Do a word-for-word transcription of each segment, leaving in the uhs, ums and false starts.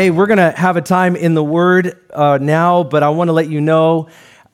hey, we're going to have a time in the Word uh, now, but I want to let you know,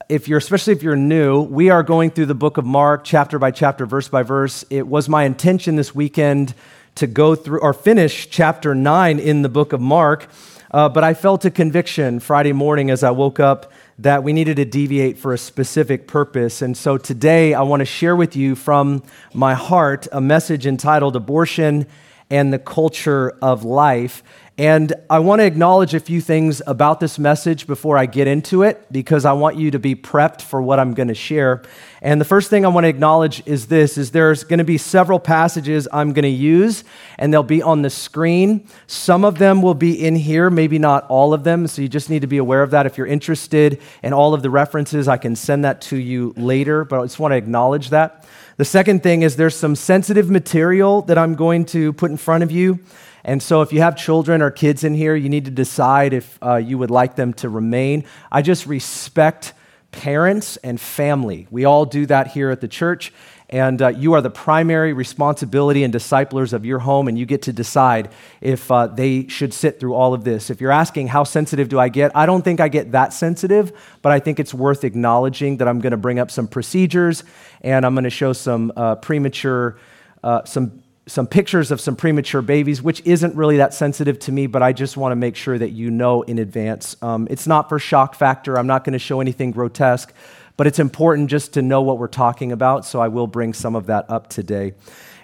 if you're, especially if you're new, we are going through the book of Mark, chapter by chapter, verse by verse. It was my intention this weekend to go through or finish chapter nine in the book of Mark, uh, but I felt a conviction Friday morning as I woke up that we needed to deviate for a specific purpose. And so today I want to share with you from my heart a message entitled Abortion and the Culture of Life. And I want to acknowledge a few things about this message before I get into it, because I want you to be prepped for what I'm going to share. And the first thing I want to acknowledge is this, is there's going to be several passages I'm going to use, and they'll be on the screen. Some of them will be in here, maybe not all of them, so you just need to be aware of that. If you're interested in all of the references, I can send that to you later, but I just want to acknowledge that. The second thing is there's some sensitive material that I'm going to put in front of you. And so if you have children or kids in here, you need to decide if uh, you would like them to remain. I just respect parents and family. We all do that here at the church. And uh, you are the primary responsibility and disciplers of your home, and you get to decide if uh, they should sit through all of this. If you're asking, how sensitive do I get? I don't think I get that sensitive, but I think it's worth acknowledging that I'm going to bring up some procedures, and I'm going to show some uh, premature, uh, some some pictures of some premature babies, which isn't really that sensitive to me, but I just want to make sure that you know in advance. Um, it's not for shock factor. I'm not going to show anything grotesque, but it's important just to know what we're talking about, so I will bring some of that up today.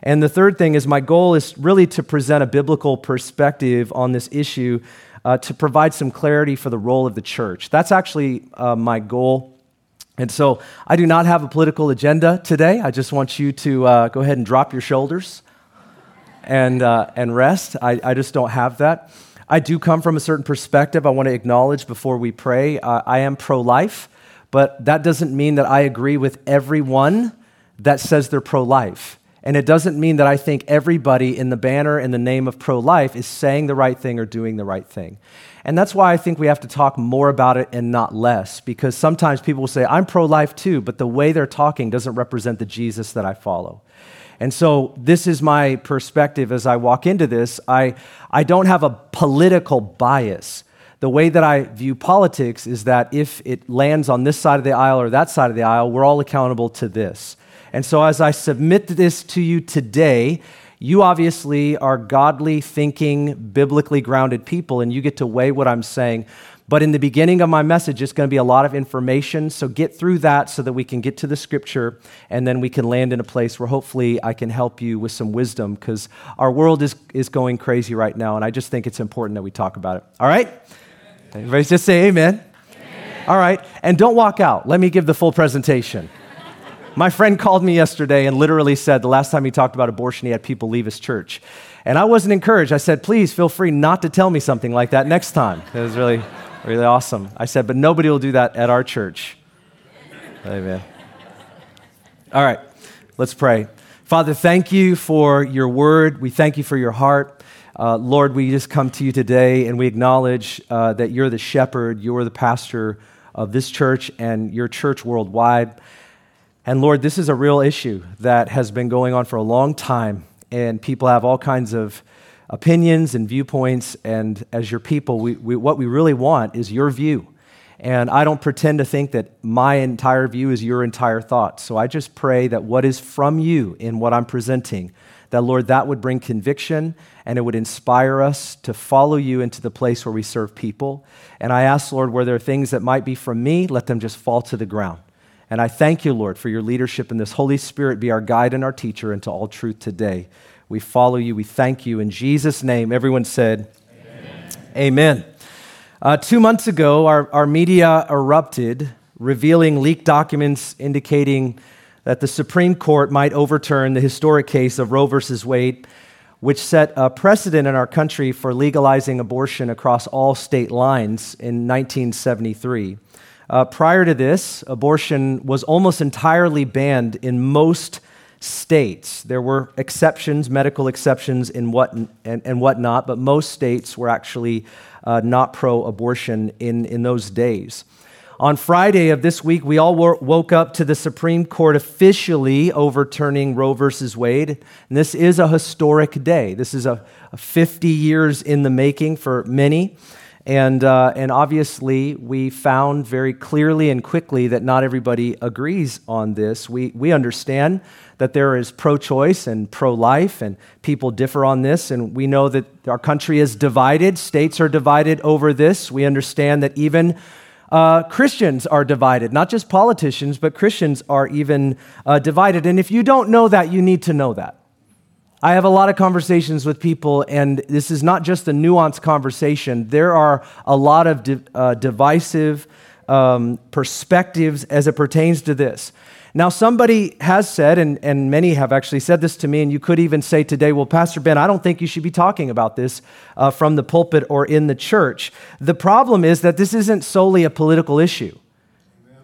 And the third thing is my goal is really to present a biblical perspective on this issue, uh, to provide some clarity for the role of the church. That's actually uh, my goal. And so I do not have a political agenda today. I just want you to uh, go ahead and drop your shoulders and uh, and rest. I, I just don't have that. I do come from a certain perspective I want to acknowledge before we pray. Uh, I am pro-life, but that doesn't mean that I agree with everyone that says they're pro-life. And it doesn't mean that I think everybody in the banner and the name of pro-life is saying the right thing or doing the right thing. And that's why I think we have to talk more about it and not less, because sometimes people will say, I'm pro-life too, but the way they're talking doesn't represent the Jesus that I follow. And so this is my perspective as I walk into this. I, I don't have a political bias. The way that I view politics is that if it lands on this side of the aisle or that side of the aisle, we're all accountable to this. And so as I submit this to you today, you obviously are godly thinking, biblically grounded people, and you get to weigh what I'm saying. But in the beginning of my message, it's going to be a lot of information, so get through that so that we can get to the scripture, and then we can land in a place where hopefully I can help you with some wisdom, because our world is, is going crazy right now, and I just think it's important that we talk about it. All right? Amen. Everybody just say amen. Amen. All right, and don't walk out. Let me give the full presentation. My friend called me yesterday and literally said the last time he talked about abortion, he had people leave his church. And I wasn't encouraged. I said, please feel free not to tell me something like that next time. It was really... really awesome. I said, but nobody will do that at our church. Amen. All right, let's pray. Father, thank you for your word. We thank you for your heart. Uh, Lord, we just come to you today and we acknowledge uh, that you're the shepherd, you're the pastor of this church and your church worldwide. And Lord, this is a real issue that has been going on for a long time, and people have all kinds of opinions and viewpoints, and as your people, we, we, what we really want is your view. And I don't pretend to think that my entire view is your entire thought. So I just pray that what is from you in what I'm presenting, that, Lord, that would bring conviction, and it would inspire us to follow you into the place where we serve people. And I ask, Lord, where there are things that might be from me, let them just fall to the ground. And I thank you, Lord, for your leadership, and this Holy Spirit be our guide and our teacher into all truth today. We follow you. We thank you. In Jesus' name, everyone said, amen. Amen. Uh, two months ago, our, our media erupted, revealing leaked documents indicating that the Supreme Court might overturn the historic case of Roe versus Wade, which set a precedent in our country for legalizing abortion across all state lines in nineteen seventy-three. Uh, prior to this, abortion was almost entirely banned in most states. There were exceptions, medical exceptions and what and, and whatnot, but most states were actually uh, not pro-abortion in, in those days. On Friday of this week, we all woke up to the Supreme Court officially overturning Roe versus Wade. And this is a historic day. This is a, a fifty years in the making for many. And uh, and obviously, we found very clearly and quickly that not everybody agrees on this. We we understand that there is pro-choice and pro-life, and people differ on this. And we know that our country is divided. States are divided over this. We understand that even uh, Christians are divided. Not just politicians, but Christians are even uh, divided. And if you don't know that, you need to know that. I have a lot of conversations with people, and this is not just a nuanced conversation. There are a lot of di- uh, divisive um, perspectives as it pertains to this. Now, somebody has said, and, and many have actually said this to me, and you could even say today, well, Pastor Ben, I don't think you should be talking about this uh, from the pulpit or in the church. The problem is that this isn't solely a political issue.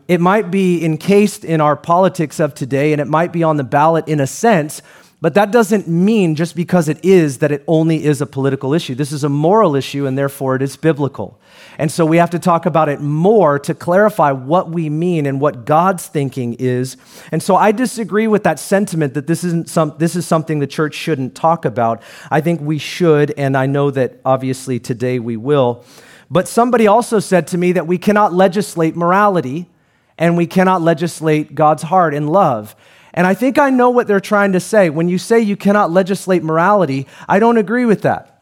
It might be encased in our politics of today, and it might be on the ballot in a sense, but that doesn't mean just because it is that it only is a political issue. This is a moral issue, and therefore it is biblical. And so we have to talk about it more to clarify what we mean and what God's thinking is. And so I disagree with that sentiment that this isn't some, this is something the church shouldn't talk about. I think we should, and I know that obviously today we will. But somebody also said to me that we cannot legislate morality, and we cannot legislate God's heart and love. And I think I know what they're trying to say. When you say you cannot legislate morality, I don't agree with that.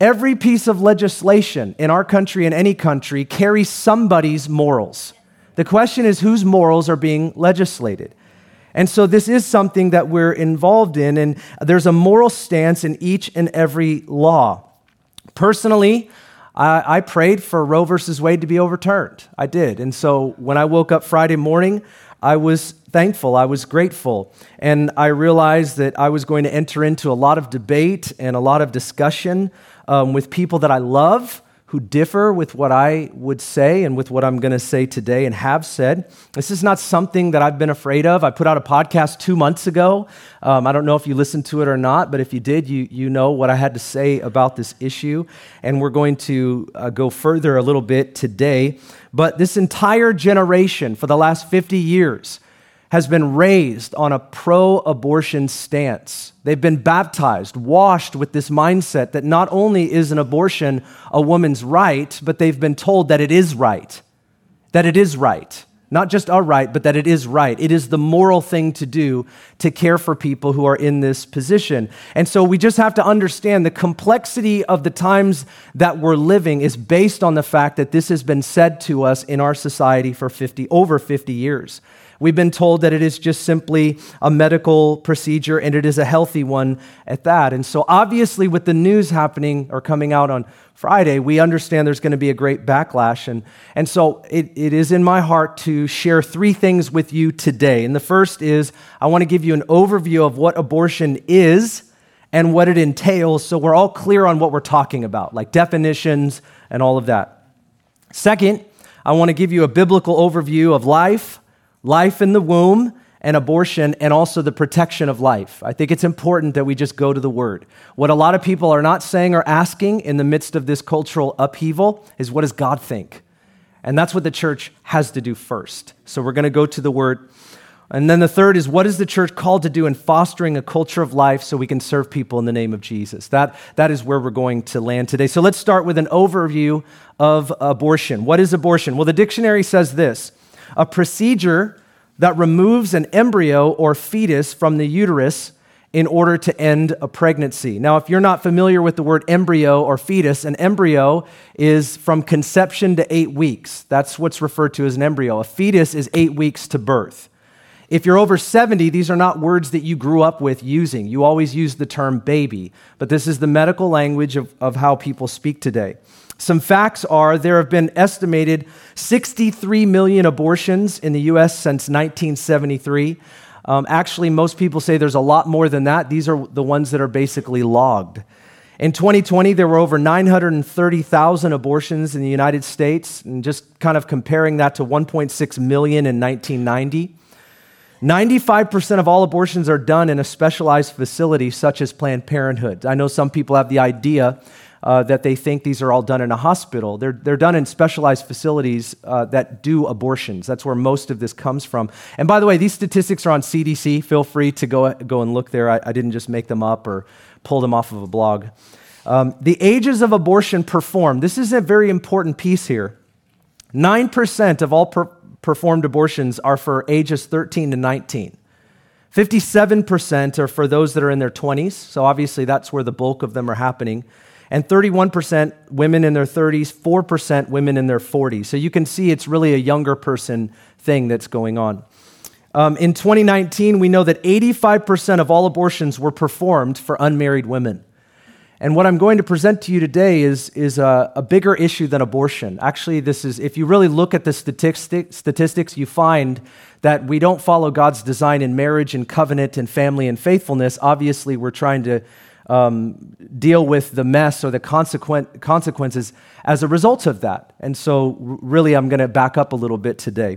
Every piece of legislation in our country and any country carries somebody's morals. The question is whose morals are being legislated. And so this is something that we're involved in, and there's a moral stance in each and every law. Personally, I, I prayed for Roe versus Wade to be overturned. I did. And so when I woke up Friday morning, I was thankful, I was grateful, and I realized that I was going to enter into a lot of debate and a lot of discussion um, with people that I love who differ with what I would say and with what I'm going to say today and have said. This is not something that I've been afraid of. I put out a podcast two months ago. Um, I don't know if you listened to it or not, but if you did, you you know what I had to say about this issue, and we're going to uh, go further a little bit today. But this entire generation for the last fifty years has been raised on a pro-abortion stance. They've been baptized, washed with this mindset that not only is an abortion a woman's right, but they've been told that it is right, that it is right. Not just a right, but that it is right. It is the moral thing to do to care for people who are in this position. And so we just have to understand the complexity of the times that we're living is based on the fact that this has been said to us in our society for fifty, over fifty years. We've been told that it is just simply a medical procedure, and it is a healthy one at that. And so obviously with the news happening or coming out on Friday, we understand there's going to be a great backlash. And, and so it, it is in my heart to share three things with you today. And the first is I want to give you an overview of what abortion is and what it entails, so we're all clear on what we're talking about, like definitions and all of that. Second, I want to give you a biblical overview of life, life in the womb, and abortion, and also the protection of life. I think it's important that we just go to the Word. What a lot of people are not saying or asking in the midst of this cultural upheaval is, what does God think? And that's what the church has to do first. So we're going to go to the Word. And then the third is, what is the church called to do in fostering a culture of life so we can serve people in the name of Jesus? That, that is where we're going to land today. So let's start with an overview of abortion. What is abortion? Well, the dictionary says this: a procedure that removes an embryo or fetus from the uterus in order to end a pregnancy. Now, if you're not familiar with the word embryo or fetus, an embryo is from conception to eight weeks. That's what's referred to as an embryo. A fetus is eight weeks to birth. If you're over seventy, these are not words that you grew up with using. You always use the term baby, but this is the medical language of, of how people speak today. Some facts are there have been estimated sixty-three million abortions in the U S since nineteen seventy-three. Um, actually, most people say there's a lot more than that. These are the ones that are basically logged. In twenty twenty, there were over nine hundred thirty thousand abortions in the United States, and just kind of comparing that to one point six million in nineteen ninety. ninety-five percent of all abortions are done in a specialized facility such as Planned Parenthood. I know some people have the idea uh, that they think these are all done in a hospital. They're, they're done in specialized facilities uh, that do abortions. That's where most of this comes from. And by the way, these statistics are on C D C. Feel free to go, go and look there. I, I didn't just make them up or pull them off of a blog. Um, the ages of abortion performed. This is a very important piece here. nine percent of all per- performed abortions are for ages thirteen to nineteen. fifty-seven percent are for those that are in their twenties, so obviously that's where the bulk of them are happening. And thirty-one percent women in their thirties, four percent women in their forties. So you can see it's really a younger person thing that's going on. Um, in twenty nineteen, we know that eighty-five percent of all abortions were performed for unmarried women. And what I'm going to present to you today is, is a, a bigger issue than abortion. Actually, this is, if you really look at the statistic, statistics, you find that we don't follow God's design in marriage and covenant and family and faithfulness. Obviously, we're trying to um, deal with the mess or the consequent, consequences as a result of that. And so really, I'm going to back up a little bit today.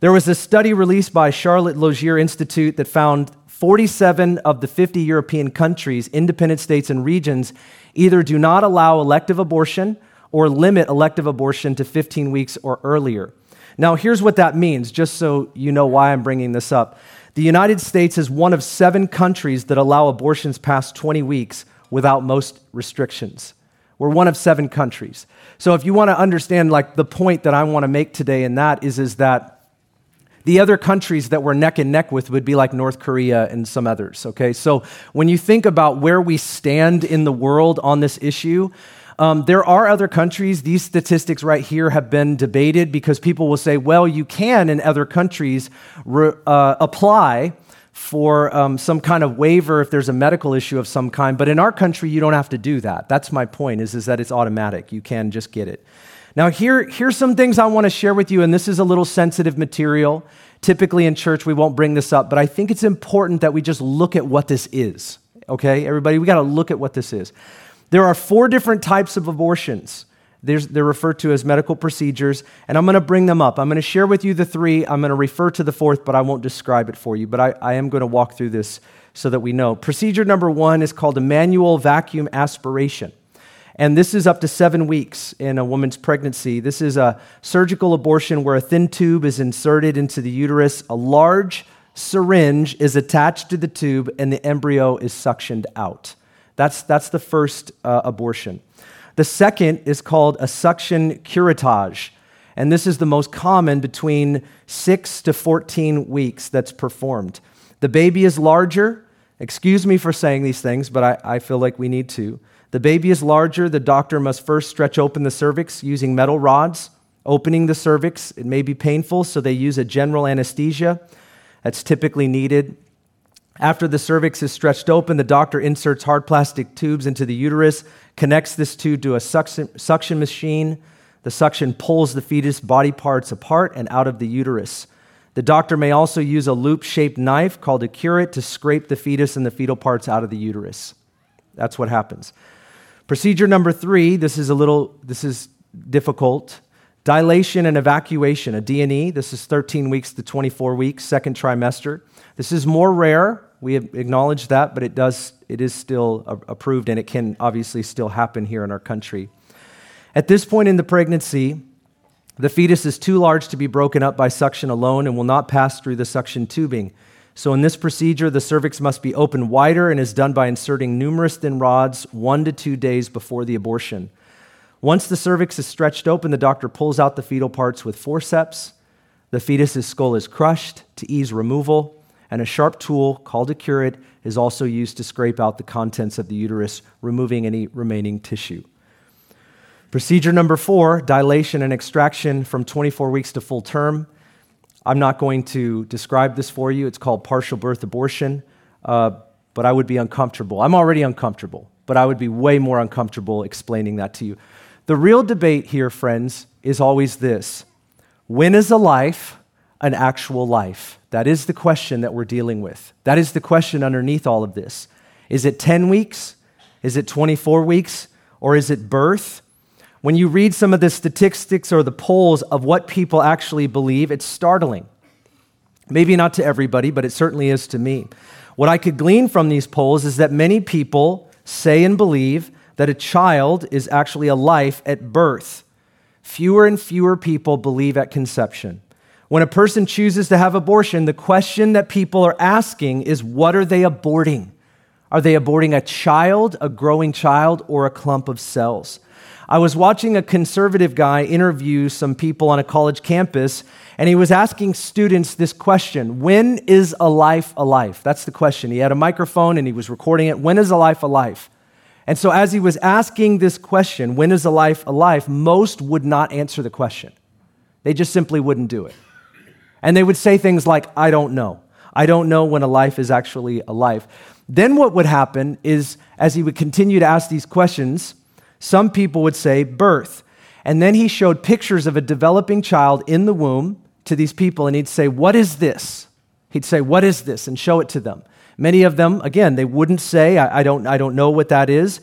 There was a study released by Charlotte Lozier Institute that found forty-seven of the fifty European countries, independent states, and regions either do not allow elective abortion or limit elective abortion to fifteen weeks or earlier. Now, here's what that means, just so you know why I'm bringing this up. The United States is one of seven countries that allow abortions past twenty weeks without most restrictions. We're one of seven countries. So if you want to understand, like, the point that I want to make today, and that is, is that the other countries that we're neck and neck with would be like North Korea and some others, okay? So when you think about where we stand in the world on this issue, um, there are other countries. These statistics right here have been debated because people will say, well, you can in other countries re- uh, apply for um, some kind of waiver if there's a medical issue of some kind, but in our country, you don't have to do that. That's my point, is, is that it's automatic. You can just get it. Now, here, here's some things I want to share with you, and this is a little sensitive material. Typically in church, we won't bring this up, but I think it's important that we just look at what this is, okay? Everybody, we got to look at what this is. There are four different types of abortions. There's, they're referred to as medical procedures, and I'm going to bring them up. I'm going to share with you the three. I'm going to refer to the fourth, but I won't describe it for you, but I, I am going to walk through this so that we know. Procedure number one is called a manual vacuum aspiration. And this is up to seven weeks in a woman's pregnancy. This is a surgical abortion where a thin tube is inserted into the uterus. A large syringe is attached to the tube, and the embryo is suctioned out. That's, that's the first uh, abortion. The second is called a suction curettage. And this is the most common, between six to fourteen weeks that's performed. The baby is larger. Excuse me for saying these things, but I, I feel like we need to. The baby is larger. The doctor must first stretch open the cervix using metal rods. Opening the cervix, it may be painful, so they use a general anesthesia that's typically needed. After the cervix is stretched open, the doctor inserts hard plastic tubes into the uterus, connects this tube to a suction, suction machine. The suction pulls the fetus body parts apart and out of the uterus. The doctor may also use a loop-shaped knife called a curette to scrape the fetus and the fetal parts out of the uterus. That's what happens. Procedure number three, this is a little, this is difficult. Dilation and evacuation, a D and E. This is thirteen weeks to twenty-four weeks, second trimester. This is more rare. We acknowledge that, but it does, it is still approved, and it can obviously still happen here in our country. At this point in the pregnancy, the fetus is too large to be broken up by suction alone and will not pass through the suction tubing. So in this procedure, the cervix must be opened wider and is done by inserting numerous thin rods one to two days before the abortion. Once the cervix is stretched open, the doctor pulls out the fetal parts with forceps. The fetus's skull is crushed to ease removal, and a sharp tool called a curette is also used to scrape out the contents of the uterus, removing any remaining tissue. Procedure number four, dilation and extraction from twenty-four weeks to full term. I'm not going to describe this for you. It's called partial birth abortion, uh, but I would be uncomfortable. I'm already uncomfortable, but I would be way more uncomfortable explaining that to you. The real debate here, friends, is always this. When is a life an actual life? That is the question that we're dealing with. That is the question underneath all of this. Is it ten weeks? Is it twenty-four weeks? Or is it birth? When you read some of the statistics or the polls of what people actually believe, it's startling. Maybe not to everybody, but it certainly is to me. What I could glean from these polls is that many people say and believe that a child is actually a life at birth. Fewer and fewer people believe at conception. When a person chooses to have abortion, the question that people are asking is, what are they aborting? Are they aborting a child, a growing child, or a clump of cells? I was watching a conservative guy interview some people on a college campus, and he was asking students this question: when is a life a life? That's the question. He had a microphone and he was recording it. When is a life a life? And so as he was asking this question, when is a life a life, most would not answer the question. They just simply wouldn't do it. And they would say things like, I don't know. I don't know when a life is actually a life. Then what would happen is, as he would continue to ask these questions, some people would say birth. And then he showed pictures of a developing child in the womb to these people, and he'd say, what is this? He'd say, what is this? And show it to them. Many of them, again, they wouldn't say, I, I don't, I don't know what that is.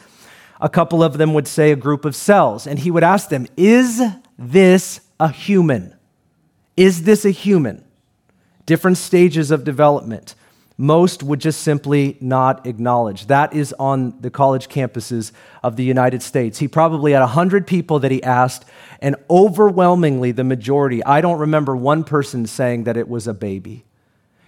A couple of them would say a group of cells. And he would ask them, is this a human? Is this a human? Different stages of development. Most would just simply not acknowledge. That is on the college campuses of the United States. He probably had one hundred people that he asked, and overwhelmingly the majority, I don't remember one person saying that it was a baby.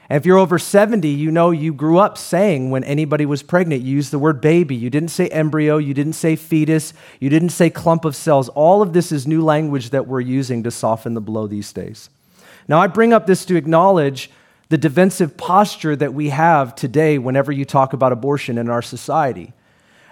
And if you're over seventy, you know you grew up saying when anybody was pregnant, you used the word baby. You didn't say embryo, you didn't say fetus, you didn't say clump of cells. All of this is new language that we're using to soften the blow these days. Now, I bring up this to acknowledge the defensive posture that we have today whenever you talk about abortion in our society.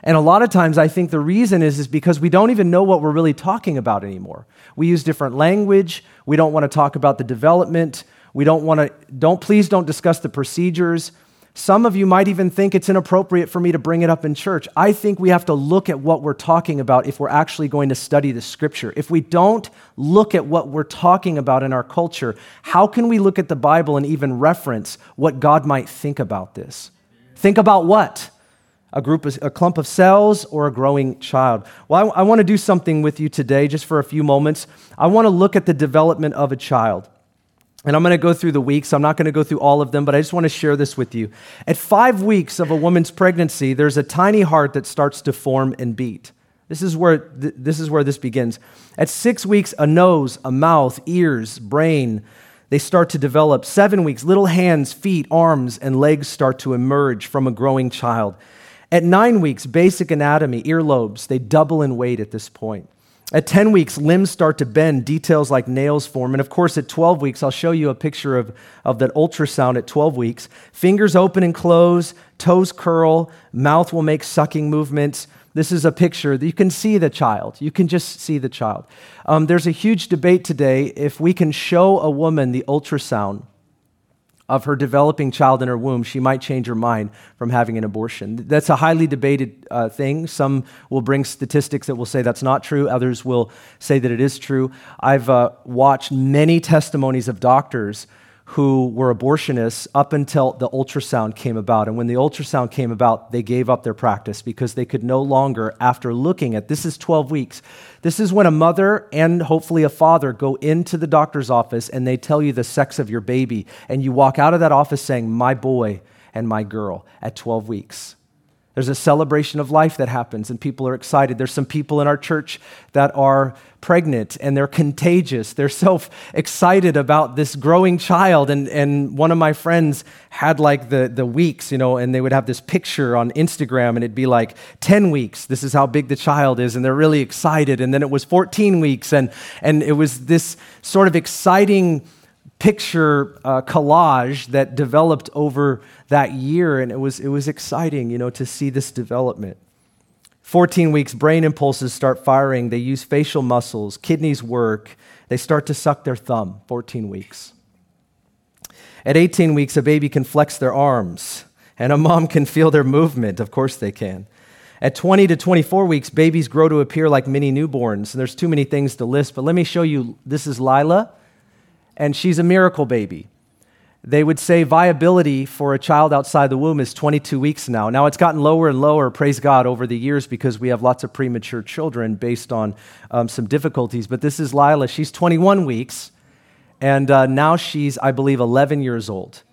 And a lot of times I think the reason is, is because we don't even know what we're really talking about anymore. We use different language. We don't want to talk about the development. We don't want to, don't, please don't discuss the procedures. Some of you might even think it's inappropriate for me to bring it up in church. I think we have to look at what we're talking about if we're actually going to study the scripture. If we don't look at what we're talking about in our culture, how can we look at the Bible and even reference what God might think about this? Think about what? A group, of, a clump of cells or a growing child? Well, I, I want to do something with you today just for a few moments. I want to look at the development of a child. And I'm going to go through the weeks. I'm not going to go through all of them, but I just want to share this with you. At five weeks of a woman's pregnancy, there's a tiny heart that starts to form and beat. This is where th- this is where this begins. At six weeks, a nose, a mouth, ears, brain, they start to develop. Seven weeks, little hands, feet, arms, and legs start to emerge from a growing child. At nine weeks, basic anatomy, earlobes, they double in weight at this point. At ten weeks, limbs start to bend, details like nails form. And of course, at twelve weeks, I'll show you a picture of, of that ultrasound at twelve weeks. Fingers open and close, toes curl, mouth will make sucking movements. This is a picture that you can see the child. You can just see the child. Um, there's a huge debate today if we can show a woman the ultrasound of her developing child in her womb, she might change her mind from having an abortion. That's a highly debated uh, thing. Some will bring statistics that will say that's not true. Others will say that it is true. I've uh, watched many testimonies of doctors who were abortionists up until the ultrasound came about. And when the ultrasound came about, they gave up their practice because they could no longer, after looking at, this is twelve weeks, this is when a mother and hopefully a father go into the doctor's office and they tell you the sex of your baby. And you walk out of that office saying, my boy and my girl, at twelve weeks. There's a celebration of life that happens and people are excited. There's some people in our church that are pregnant and they're contagious. They're so excited about this growing child. And, and one of my friends had like the, the weeks, you know, and they would have this picture on Instagram and it'd be like ten weeks. This is how big the child is. And they're really excited. And then it was fourteen weeks. And, and it was this sort of exciting picture uh, collage that developed over that year, and it was it was exciting, you know, to see this development. fourteen weeks, brain impulses start firing. They use facial muscles, kidneys work. They start to suck their thumb, fourteen weeks. At eighteen weeks, a baby can flex their arms, and a mom can feel their movement. Of course they can. At twenty to twenty-four weeks, babies grow to appear like mini newborns, and there's too many things to list, but let me show you. This is Lila, and she's a miracle baby. They would say viability for a child outside the womb is twenty-two weeks now. Now, it's gotten lower and lower, praise God, over the years because we have lots of premature children based on um, some difficulties. But this is Lila. She's twenty-one weeks, and uh, now she's, I believe, eleven years old.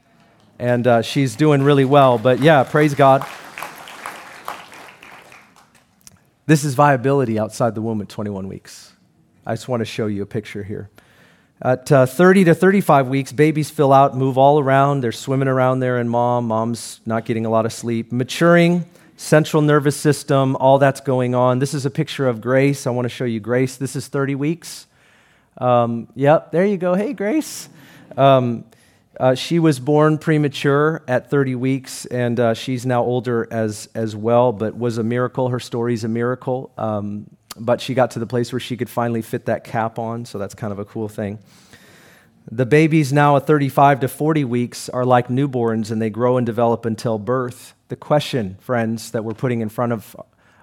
And uh, she's doing really well, but yeah, praise God. This is viability outside the womb at twenty-one weeks. I just want to show you a picture here. At uh, thirty to thirty-five weeks, babies fill out, move all around. They're swimming around there in mom. Mom's not getting a lot of sleep. Maturing, central nervous system, all that's going on. This is a picture of Grace. I want to show you Grace. This is thirty weeks. Um, yep, there you go. Hey, Grace. Um, uh, she was born premature at thirty weeks, and uh, she's now older as as well, but was a miracle. Her story's a miracle. Um But she got to the place where she could finally fit that cap on, so that's kind of a cool thing. The babies now at thirty-five to forty weeks are like newborns, and they grow and develop until birth. The question, friends, that we're putting in front of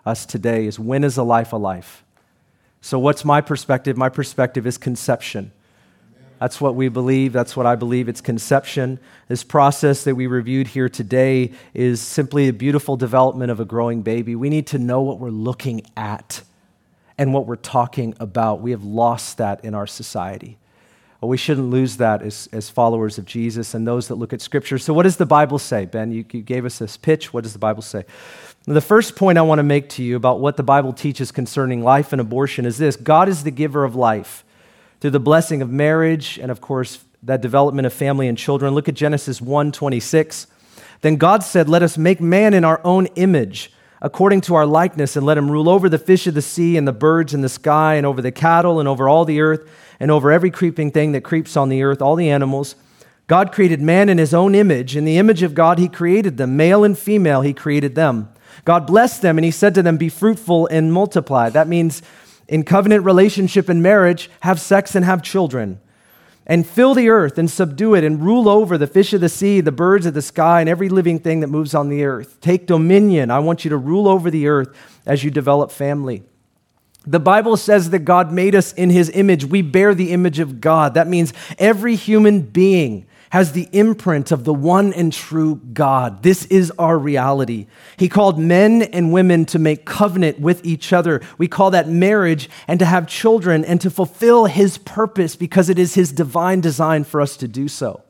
us today is, when is a life a life? So what's my perspective? My perspective is conception. That's what we believe. That's what I believe. It's conception. This process that we reviewed here today is simply a beautiful development of a growing baby. We need to know what we're looking at and what we're talking about. We have lost that in our society. Well, we shouldn't lose that as, as followers of Jesus and those that look at Scripture. So what does the Bible say? Ben, you, you gave us this pitch. What does the Bible say? The first point I want to make to you about what the Bible teaches concerning life and abortion is this: God is the giver of life through the blessing of marriage and, of course, that development of family and children. Look at Genesis one twenty-six. Then God said, "Let us make man in our own image, according to our likeness, and let him rule over the fish of the sea and the birds in the sky and over the cattle and over all the earth and over every creeping thing that creeps on the earth, all the animals." God created man in his own image. In the image of God, he created them. Male and female, he created them. God blessed them, and he said to them, "Be fruitful and multiply." That means in covenant relationship and marriage, have sex and have children. "And fill the earth and subdue it, and rule over the fish of the sea, the birds of the sky, and every living thing that moves on the earth. Take dominion." I want you to rule over the earth as you develop family. The Bible says that God made us in his image. We bear the image of God. That means every human being has the imprint of the one and true God. This is our reality. He called men and women to make covenant with each other. We call that marriage, and to have children and to fulfill his purpose, because it is his divine design for us to do so.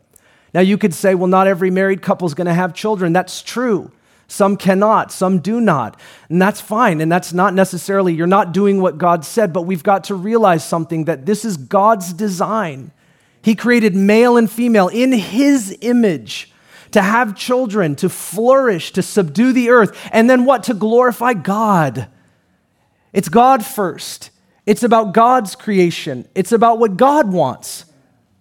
Now you could say, well, not every married couple is going to have children. That's true. Some cannot, some do not, and that's fine, and that's not necessarily, you're not doing what God said, but we've got to realize something, that this is God's design. He created male and female in his image to have children, to flourish, to subdue the earth, and then what? To glorify God. It's God first. It's about God's creation. It's about what God wants,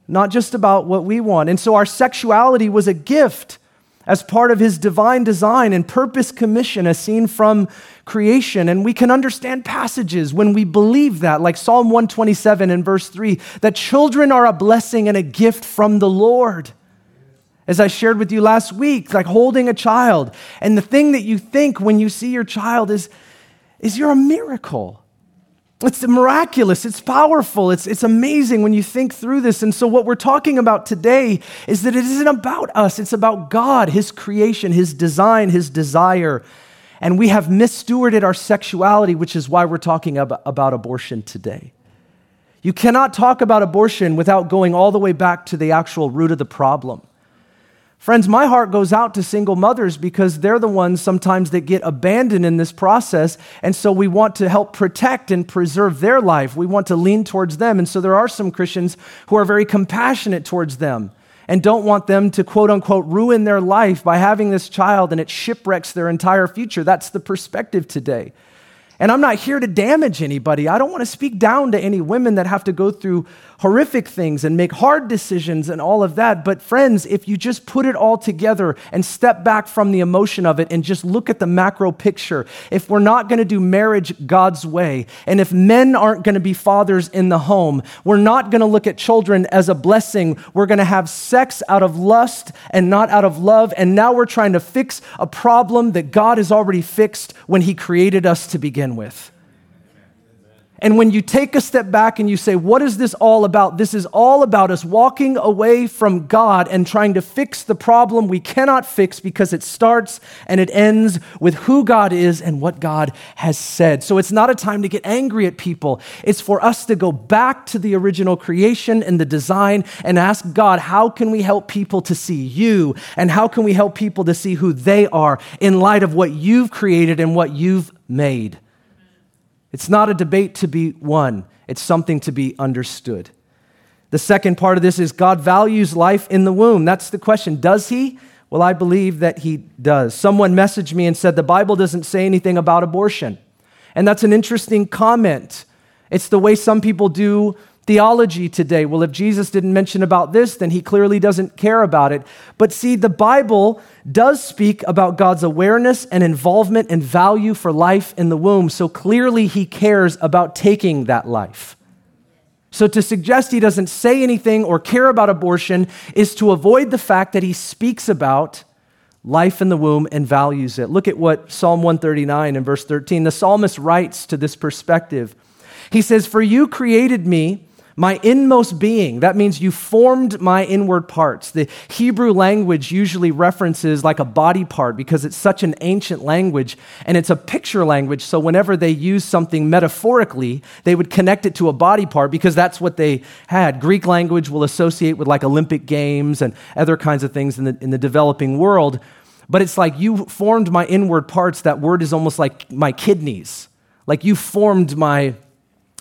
not just about what we want. And so our sexuality was a gift as part of his divine design and purpose commission as seen from creation. And we can understand passages when we believe that, like Psalm one twenty-seven and verse three, that children are a blessing and a gift from the Lord. As I shared with you last week, like holding a child. And the thing that you think when you see your child is, is you're a miracle. It's miraculous, it's powerful, it's, it's amazing when you think through this. And so what we're talking about today is that it isn't about us, it's about God, his creation, his design, his desire. And we have misstewarded our sexuality, which is why we're talking ab- about abortion today. You cannot talk about abortion without going all the way back to the actual root of the problem. Friends, my heart goes out to single mothers, because they're the ones sometimes that get abandoned in this process, and so we want to help protect and preserve their life. We want to lean towards them, and so there are some Christians who are very compassionate towards them and don't want them to, quote unquote, ruin their life by having this child, and it shipwrecks their entire future. That's the perspective today. And I'm not here to damage anybody. I don't want to speak down to any women that have to go through horrific things and make hard decisions and all of that. But friends, if you just put it all together and step back from the emotion of it and just look at the macro picture, if we're not going to do marriage God's way, and if men aren't going to be fathers in the home, we're not going to look at children as a blessing. We're going to have sex out of lust and not out of love. And now we're trying to fix a problem that God has already fixed when he created us to begin with. And when you take a step back and you say, what is this all about? This is all about us walking away from God and trying to fix the problem we cannot fix, because it starts and it ends with who God is and what God has said. So it's not a time to get angry at people. It's for us to go back to the original creation and the design and ask God, how can we help people to see you? And how can we help people to see who they are in light of what you've created and what you've made? It's not a debate to be won. It's something to be understood. The second part of this is God values life in the womb. That's the question. Does he? Well, I believe that he does. Someone messaged me and said, the Bible doesn't say anything about abortion. And that's an interesting comment. It's the way some people do theology today. Well, if Jesus didn't mention about this, then he clearly doesn't care about it. But see, the Bible does speak about God's awareness and involvement and value for life in the womb. So clearly he cares about taking that life. So to suggest he doesn't say anything or care about abortion is to avoid the fact that he speaks about life in the womb and values it. Look at what Psalm one thirty-nine and verse thirteen, the psalmist writes to this perspective. He says, "For you created me, my inmost being." That means you formed my inward parts. The Hebrew language usually references like a body part because it's such an ancient language and it's a picture language. So whenever they use something metaphorically, they would connect it to a body part because that's what they had. Greek language will associate with like Olympic Games and other kinds of things in the, in the developing world. But it's like you formed my inward parts. That word is almost like my kidneys. Like you formed my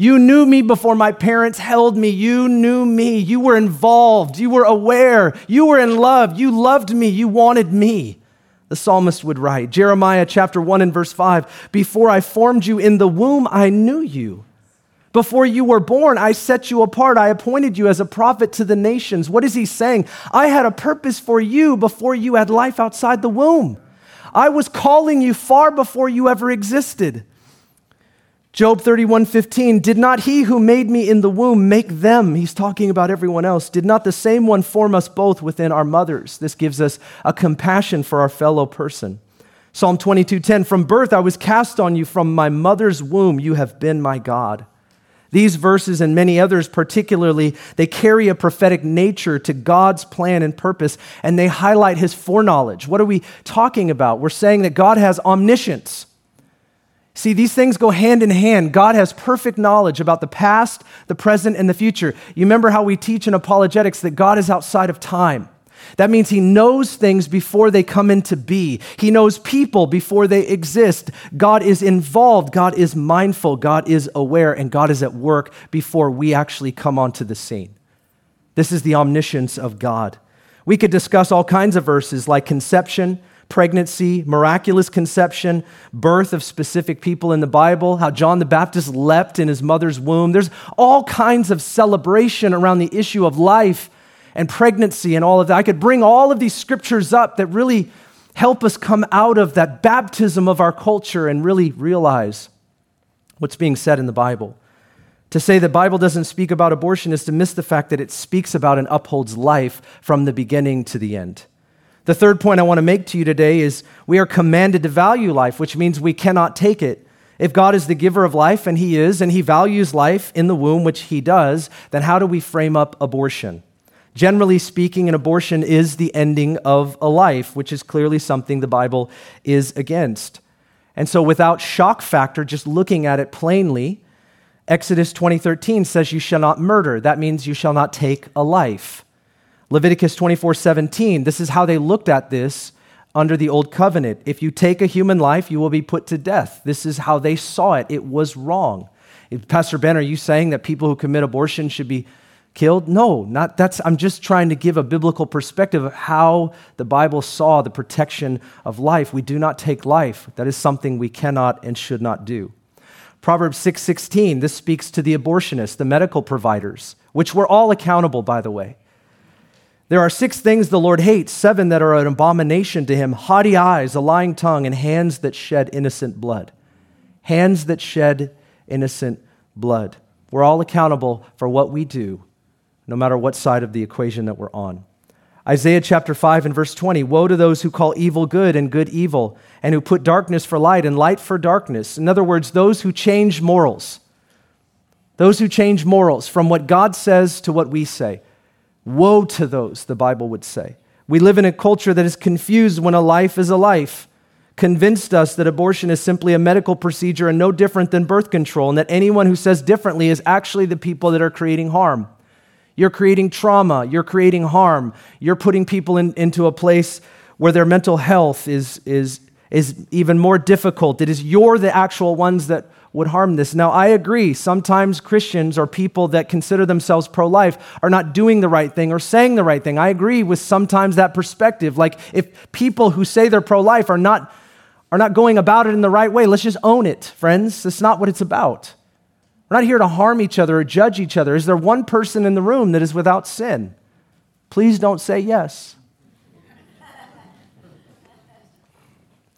You knew me before my parents held me. You knew me. You were involved. You were aware. You were in love. You loved me. You wanted me. The psalmist would write, Jeremiah chapter one and verse five, "Before I formed you in the womb, I knew you. Before you were born, I set you apart. I appointed you as a prophet to the nations." What is he saying? I had a purpose for you before you had life outside the womb. I was calling you far before you ever existed. Job thirty-one fifteen, "Did not he who made me in the womb make them?" He's talking about everyone else. "Did not the same one form us both within our mothers?" This gives us a compassion for our fellow person. Psalm twenty-two ten, "From birth I was cast on you, from my mother's womb you have been my God." These verses and many others particularly, they carry a prophetic nature to God's plan and purpose, and they highlight his foreknowledge. What are we talking about? We're saying that God has omniscience. See, these things go hand in hand. God has perfect knowledge about the past, the present, and the future. You remember how we teach in apologetics that God is outside of time. That means he knows things before they come into be. He knows people before they exist. God is involved. God is mindful. God is aware. And God is at work before we actually come onto the scene. This is the omniscience of God. We could discuss all kinds of verses like conception, pregnancy, miraculous conception, birth of specific people in the Bible, how John the Baptist leapt in his mother's womb. There's all kinds of celebration around the issue of life and pregnancy and all of that. I could bring all of these scriptures up that really help us come out of that baptism of our culture and really realize what's being said in the Bible. To say the Bible doesn't speak about abortion is to miss the fact that it speaks about and upholds life from the beginning to the end. The third point I want to make to you today is we are commanded to value life, which means we cannot take it. If God is the giver of life, and he is, and he values life in the womb, which he does, then how do we frame up abortion? Generally speaking, an abortion is the ending of a life, which is clearly something the Bible is against. And so without shock factor, just looking at it plainly, Exodus twenty thirteen says you shall not murder. That means you shall not take a life. Leviticus twenty-four seventeen, this is how they looked at this under the Old Covenant. If you take a human life, you will be put to death. This is how they saw it. It was wrong. If, Pastor Ben, are you saying that people who commit abortion should be killed? No, not that's. I'm just trying to give a biblical perspective of how the Bible saw the protection of life. We do not take life. That is something we cannot and should not do. Proverbs six sixteen, this speaks to the abortionists, the medical providers, which we're all accountable, by the way. There are six things the Lord hates, seven that are an abomination to him: haughty eyes, a lying tongue, and hands that shed innocent blood. Hands that shed innocent blood. We're all accountable for what we do, no matter what side of the equation that we're on. Isaiah chapter five and verse twenty, "Woe to those who call evil good and good evil, and who put darkness for light and light for darkness." In other words, those who change morals. Those who change morals from what God says to what we say. Woe to those, the Bible would say. We live in a culture that is confused when a life is a life, convinced us that abortion is simply a medical procedure and no different than birth control, and that anyone who says differently is actually the people that are creating harm. You're creating trauma. You're creating harm. You're putting people in, into a place where their mental health is, is, is even more difficult. It is you're the actual ones that would harm this. Now, I agree. Sometimes Christians or people that consider themselves pro-life are not doing the right thing or saying the right thing. I agree with sometimes that perspective. Like if people who say they're pro-life are not, are not going about it in the right way, let's just own it, friends. That's not what it's about. We're not here to harm each other or judge each other. Is there one person in the room that is without sin? Please don't say yes.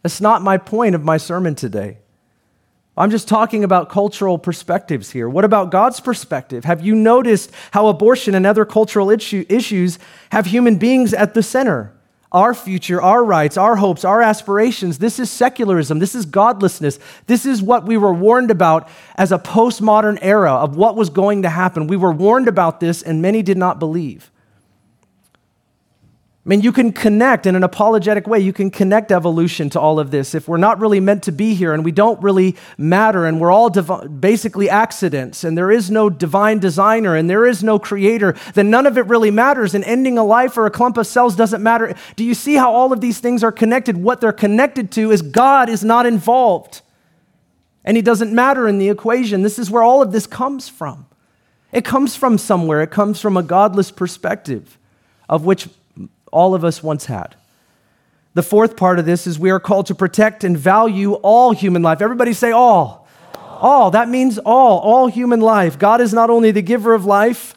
That's not my point of my sermon today. I'm just talking about cultural perspectives here. What about God's perspective? Have you noticed how abortion and other cultural issue, issues have human beings at the center? Our future, our rights, our hopes, our aspirations. This is secularism. This is godlessness. This is what we were warned about as a postmodern era of what was going to happen. We were warned about this and many did not believe. I mean, you can connect in an apologetic way. You can connect evolution to all of this. If we're not really meant to be here and we don't really matter and we're all div- basically accidents and there is no divine designer and there is no creator, then none of it really matters, and ending a life or a clump of cells doesn't matter. Do you see how all of these things are connected? What they're connected to is God is not involved and he doesn't matter in the equation. This is where all of this comes from. It comes from somewhere. It comes from a godless perspective of which all of us once had. The fourth part of this is we are called to protect and value all human life. Everybody say all. All. all. That means all. All human life. God is not only the giver of life,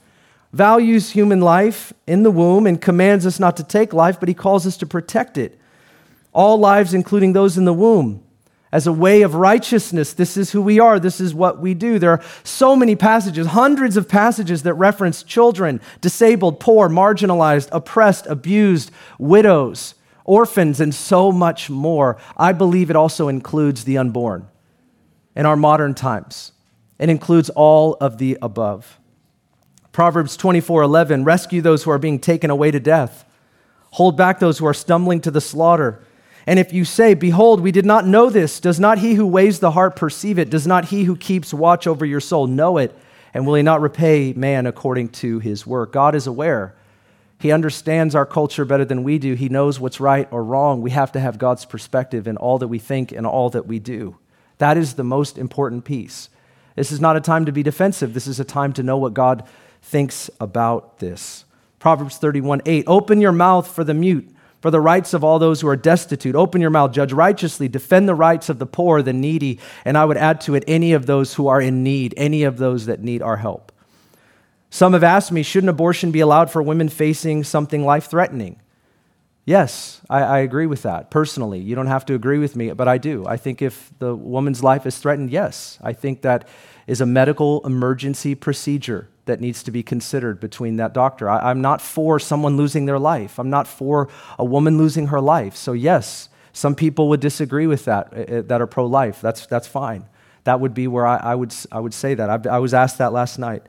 values human life in the womb and commands us not to take life, but he calls us to protect it. All lives, including those in the womb. As a way of righteousness, this is who we are. This is what we do. There are so many passages, hundreds of passages that reference children, disabled, poor, marginalized, oppressed, abused, widows, orphans, and so much more. I believe it also includes the unborn in our modern times. It includes all of the above. Proverbs twenty-four eleven, rescue those who are being taken away to death. Hold back those who are stumbling to the slaughter. And if you say, behold, we did not know this, does not he who weighs the heart perceive it? Does not he who keeps watch over your soul know it? And will he not repay man according to his work? God is aware. He understands our culture better than we do. He knows what's right or wrong. We have to have God's perspective in all that we think and all that we do. That is the most important piece. This is not a time to be defensive. This is a time to know what God thinks about this. Proverbs thirty-one eight, open your mouth for the mute, for the rights of all those who are destitute. Open your mouth, judge righteously, defend the rights of the poor, the needy, and I would add to it any of those who are in need, any of those that need our help. Some have asked me, shouldn't abortion be allowed for women facing something life-threatening? Yes, I, I agree with that personally. You don't have to agree with me, but I do. I think if the woman's life is threatened, yes. I think that is a medical emergency procedure that needs to be considered between that doctor. I, I'm not for someone losing their life. I'm not for a woman losing her life. So yes, some people would disagree with that, uh, that are pro-life. That's that's fine. That would be where I, I would I would say that. I, I was asked that last night.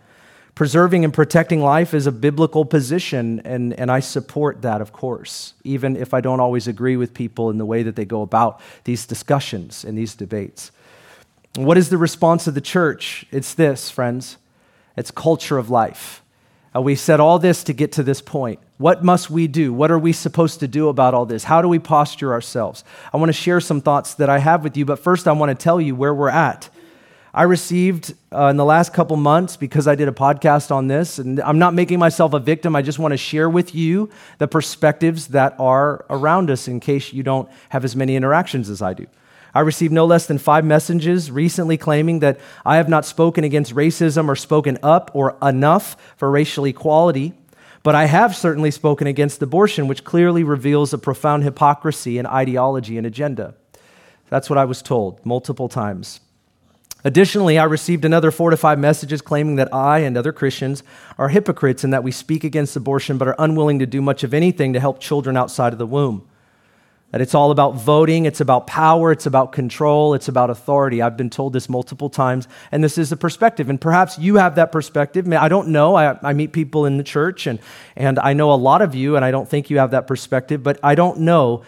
Preserving and protecting life is a biblical position, and, and I support that, of course, even if I don't always agree with people in the way that they go about these discussions and these debates. What is the response of the church? It's this, friends. It's culture of life. Uh, we said all this to get to this point. What must we do? What are we supposed to do about all this? How do we posture ourselves? I want to share some thoughts that I have with you, but first I want to tell you where we're at. I received uh, in the last couple months, because I did a podcast on this, and I'm not making myself a victim. I just want to share with you the perspectives that are around us in case you don't have as many interactions as I do. I received no less than five messages recently claiming that I have not spoken against racism or spoken up or enough for racial equality, but I have certainly spoken against abortion, which clearly reveals a profound hypocrisy in ideology and agenda. That's what I was told multiple times. Additionally, I received another four to five messages claiming that I and other Christians are hypocrites and that we speak against abortion but are unwilling to do much of anything to help children outside of the womb. that it's all about voting, it's about power, it's about control, it's about authority. I've been told this multiple times, and this is the perspective. And perhaps you have that perspective. I don't know. I, I meet people in the church, and, and I know a lot of you, and I don't think you have that perspective, but I don't know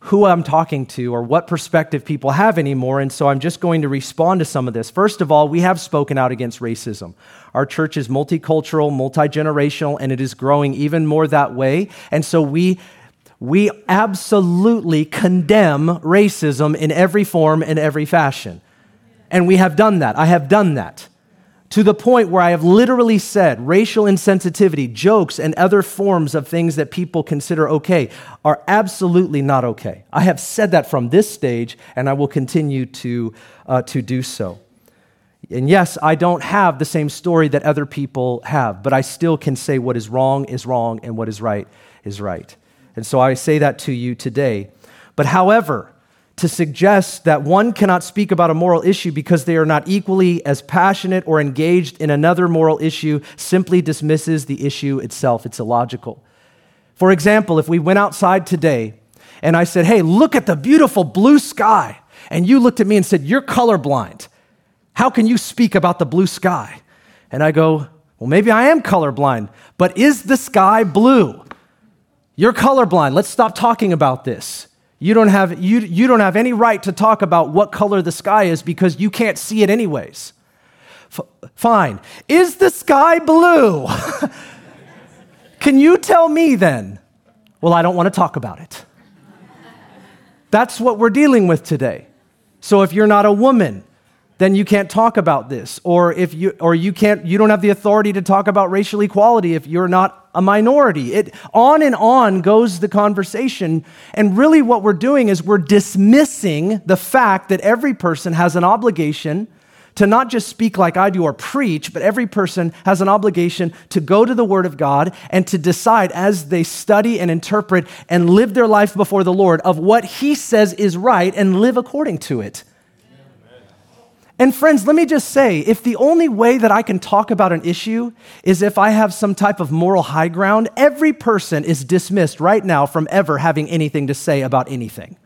who I'm talking to or what perspective people have anymore, and so I'm just going to respond to some of this. First of all, we have spoken out against racism. Our church is multicultural, multi-generational, and it is growing even more that way, and so we... We absolutely condemn racism in every form and every fashion. And we have done that. I have done that to the point where I have literally said racial insensitivity, jokes, and other forms of things that people consider okay are absolutely not okay. I have said that from this stage, and I will continue to, uh, to do so. And yes, I don't have the same story that other people have, but I still can say what is wrong is wrong and what is right is right. And so I say that to you today. But however, to suggest that one cannot speak about a moral issue because they are not equally as passionate or engaged in another moral issue simply dismisses the issue itself. It's illogical. For example, if we went outside today and I said, hey, look at the beautiful blue sky, and you looked at me and said, you're colorblind. How can you speak about the blue sky? And I go, well, maybe I am colorblind, but is the sky blue? You're colorblind. Let's stop talking about this. You don't have you you don't have any right to talk about what color the sky is because you can't see it anyways. F- fine. Is the sky blue? Can you tell me then? Well, I don't want to talk about it. That's what we're dealing with today. So if you're not a woman, then you can't talk about this, or if you or you can't you don't have the authority to talk about racial equality if you're not a minority. It on and on goes the conversation, and really what we're doing is we're dismissing the fact that every person has an obligation to not just speak like I do or preach, but every person has an obligation to go to the Word of God and to decide as they study and interpret and live their life before the Lord of what He says is right and live according to it. And friends, let me just say, if the only way that I can talk about an issue is if I have some type of moral high ground, every person is dismissed right now from ever having anything to say about anything.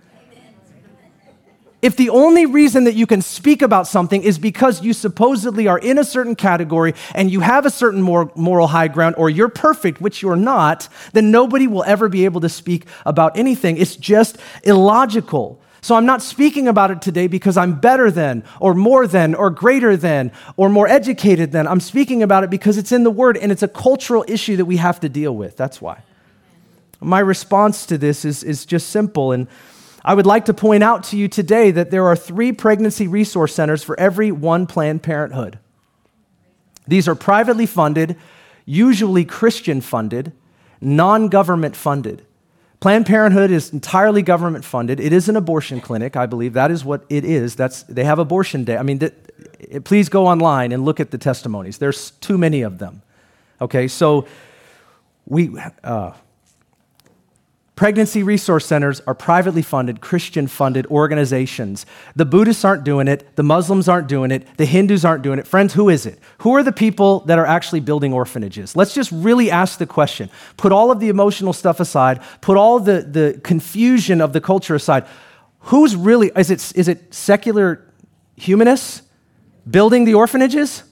If the only reason that you can speak about something is because you supposedly are in a certain category and you have a certain moral high ground or you're perfect, which you're not, then nobody will ever be able to speak about anything. It's just illogical. So I'm not speaking about it today because I'm better than or more than or greater than or more educated than. I'm speaking about it because it's in the Word and it's a cultural issue that we have to deal with. That's why. My response to this is, is just simple. And I would like to point out to you today that there are three pregnancy resource centers for every one Planned Parenthood. These are privately funded, usually Christian funded, non-government funded. Planned Parenthood is entirely government funded. It is an abortion clinic, I believe. That is what it is. That's they have abortion day. I mean, th- please go online and look at the testimonies. There's too many of them. Okay, so we uh, pregnancy resource centers are privately funded, Christian funded organizations. The Buddhists aren't doing it. The Muslims aren't doing it. The Hindus aren't doing it. Friends, who is it? Who are the people that are actually building orphanages? Let's just really ask the question. Put all of the emotional stuff aside. Put all the, the confusion of the culture aside. Who's really, is it is it secular humanists building the orphanages?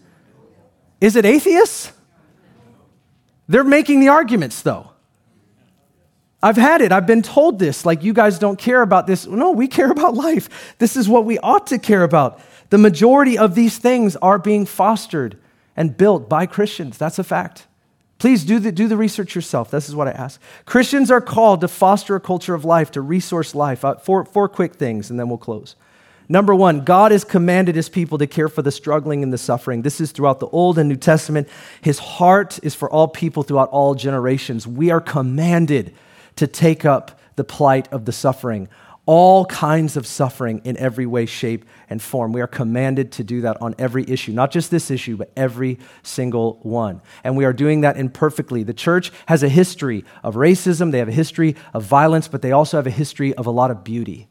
Is it atheists? They're making the arguments though. I've had it. I've been told this, like you guys don't care about this. No, we care about life. This is what we ought to care about. The majority of these things are being fostered and built by Christians. That's a fact. Please do the, do the research yourself. This is what I ask. Christians are called to foster a culture of life, to resource life. Uh, four, four quick things, and then we'll close. Number one, God has commanded his people to care for the struggling and the suffering. This is throughout the Old and New Testament. His heart is for all people throughout all generations. We are commanded to take up the plight of the suffering, all kinds of suffering in every way, shape, and form. We are commanded to do that on every issue, not just this issue, but every single one. And we are doing that imperfectly. The church has a history of racism, they have a history of violence, but they also have a history of a lot of beauty.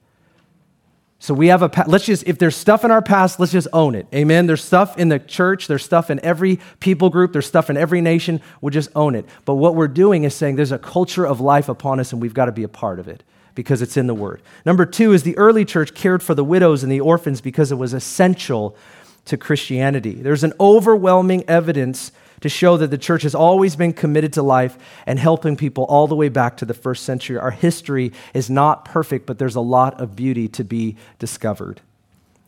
So we have a, let's just, if there's stuff in our past, let's just own it. Amen. There's stuff in the church. There's stuff in every people group. There's stuff in every nation. We'll just own it. But what we're doing is saying there's a culture of life upon us and we've got to be a part of it. because it's in the Word. Number two is the early church cared for the widows and the orphans because it was essential to Christianity. There's an overwhelming evidence to show that the church has always been committed to life and helping people all the way back to the first century. Our history is not perfect, but there's a lot of beauty to be discovered.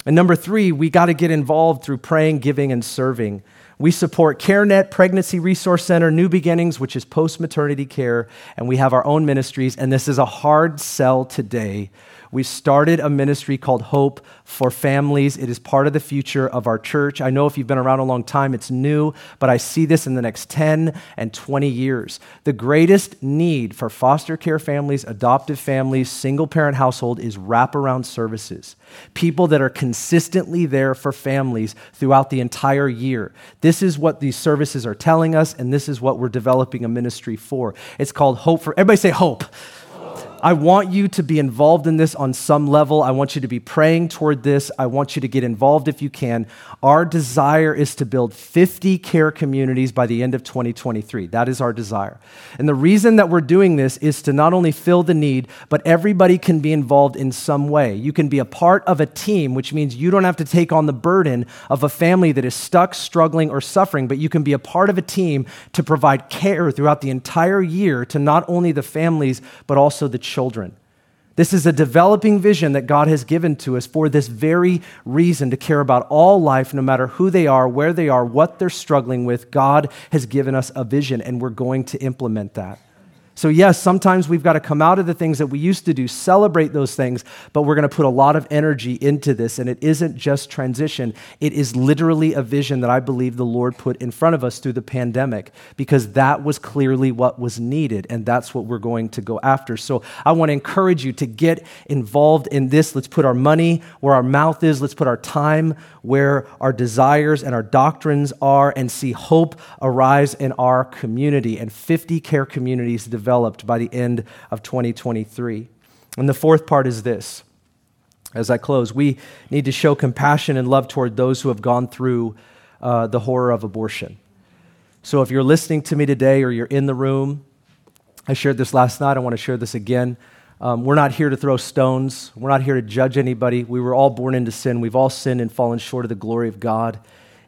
And number three, we got to get involved through praying, giving, and serving. We support CareNet, Pregnancy Resource Center, New Beginnings, which is post-maternity care, and we have our own ministries, and this is a hard sell today. We started a ministry called Hope for Families. It is part of the future of our church. I know if you've been around a long time, it's new, but I see this in the next ten and twenty years. The greatest need for foster care families, adoptive families, single-parent household is wraparound services. People that are consistently there for families throughout the entire year. This is what these services are telling us, and this is what we're developing a ministry for. It's called Hope for, everybody say hope. hope. I want you to be involved in this on some level. I want you to be praying toward this. I want you to get involved if you can. Our desire is to build fifty care communities by the end of twenty twenty-three. That is our desire. And the reason that we're doing this is to not only fill the need, but everybody can be involved in some way. You can be a part of a team, which means you don't have to take on the burden of a family that is stuck, struggling, or suffering, but you can be a part of a team to provide care throughout the entire year to not only the families, but also the children. children. This is a developing vision that God has given to us for this very reason, to care about all life, no matter who they are, where they are, what they're struggling with. God has given us a vision, and we're going to implement that. So yes, sometimes we've got to come out of the things that we used to do, celebrate those things, but we're going to put a lot of energy into this, and it isn't just transition. It is literally a vision that I believe the Lord put in front of us through the pandemic, because that was clearly what was needed, and that's what we're going to go after. So I want to encourage you to get involved in this. Let's put our money where our mouth is. Let's put our time where our desires and our doctrines are, and see hope arise in our community, and fifty care communities develop. developed by the end of twenty twenty-three. And the fourth part is this. As I close, we need to show compassion and love toward those who have gone through uh, the horror of abortion. So if you're listening to me today or you're in the room, I shared this last night, I want to share this again. Um, we're not here to throw stones. We're not here to judge anybody. We were all born into sin. We've all sinned and fallen short of the glory of God.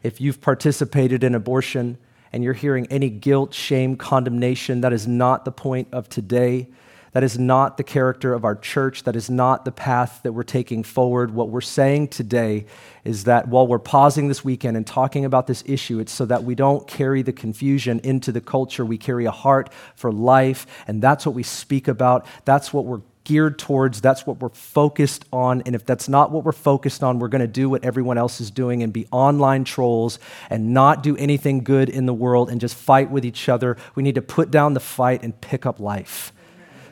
If you've participated in abortion, and you're hearing any guilt, shame, condemnation, that is not the point of today. That is not the character of our church. That is not the path that we're taking forward. What we're saying today is that while we're pausing this weekend and talking about this issue, it's so that we don't carry the confusion into the culture. We carry a heart for life, and that's what we speak about. That's what we're geared towards. That's what we're focused on. And if that's not what we're focused on, we're going to do what everyone else is doing and be online trolls and not do anything good in the world and just fight with each other. We need to put down the fight and pick up life.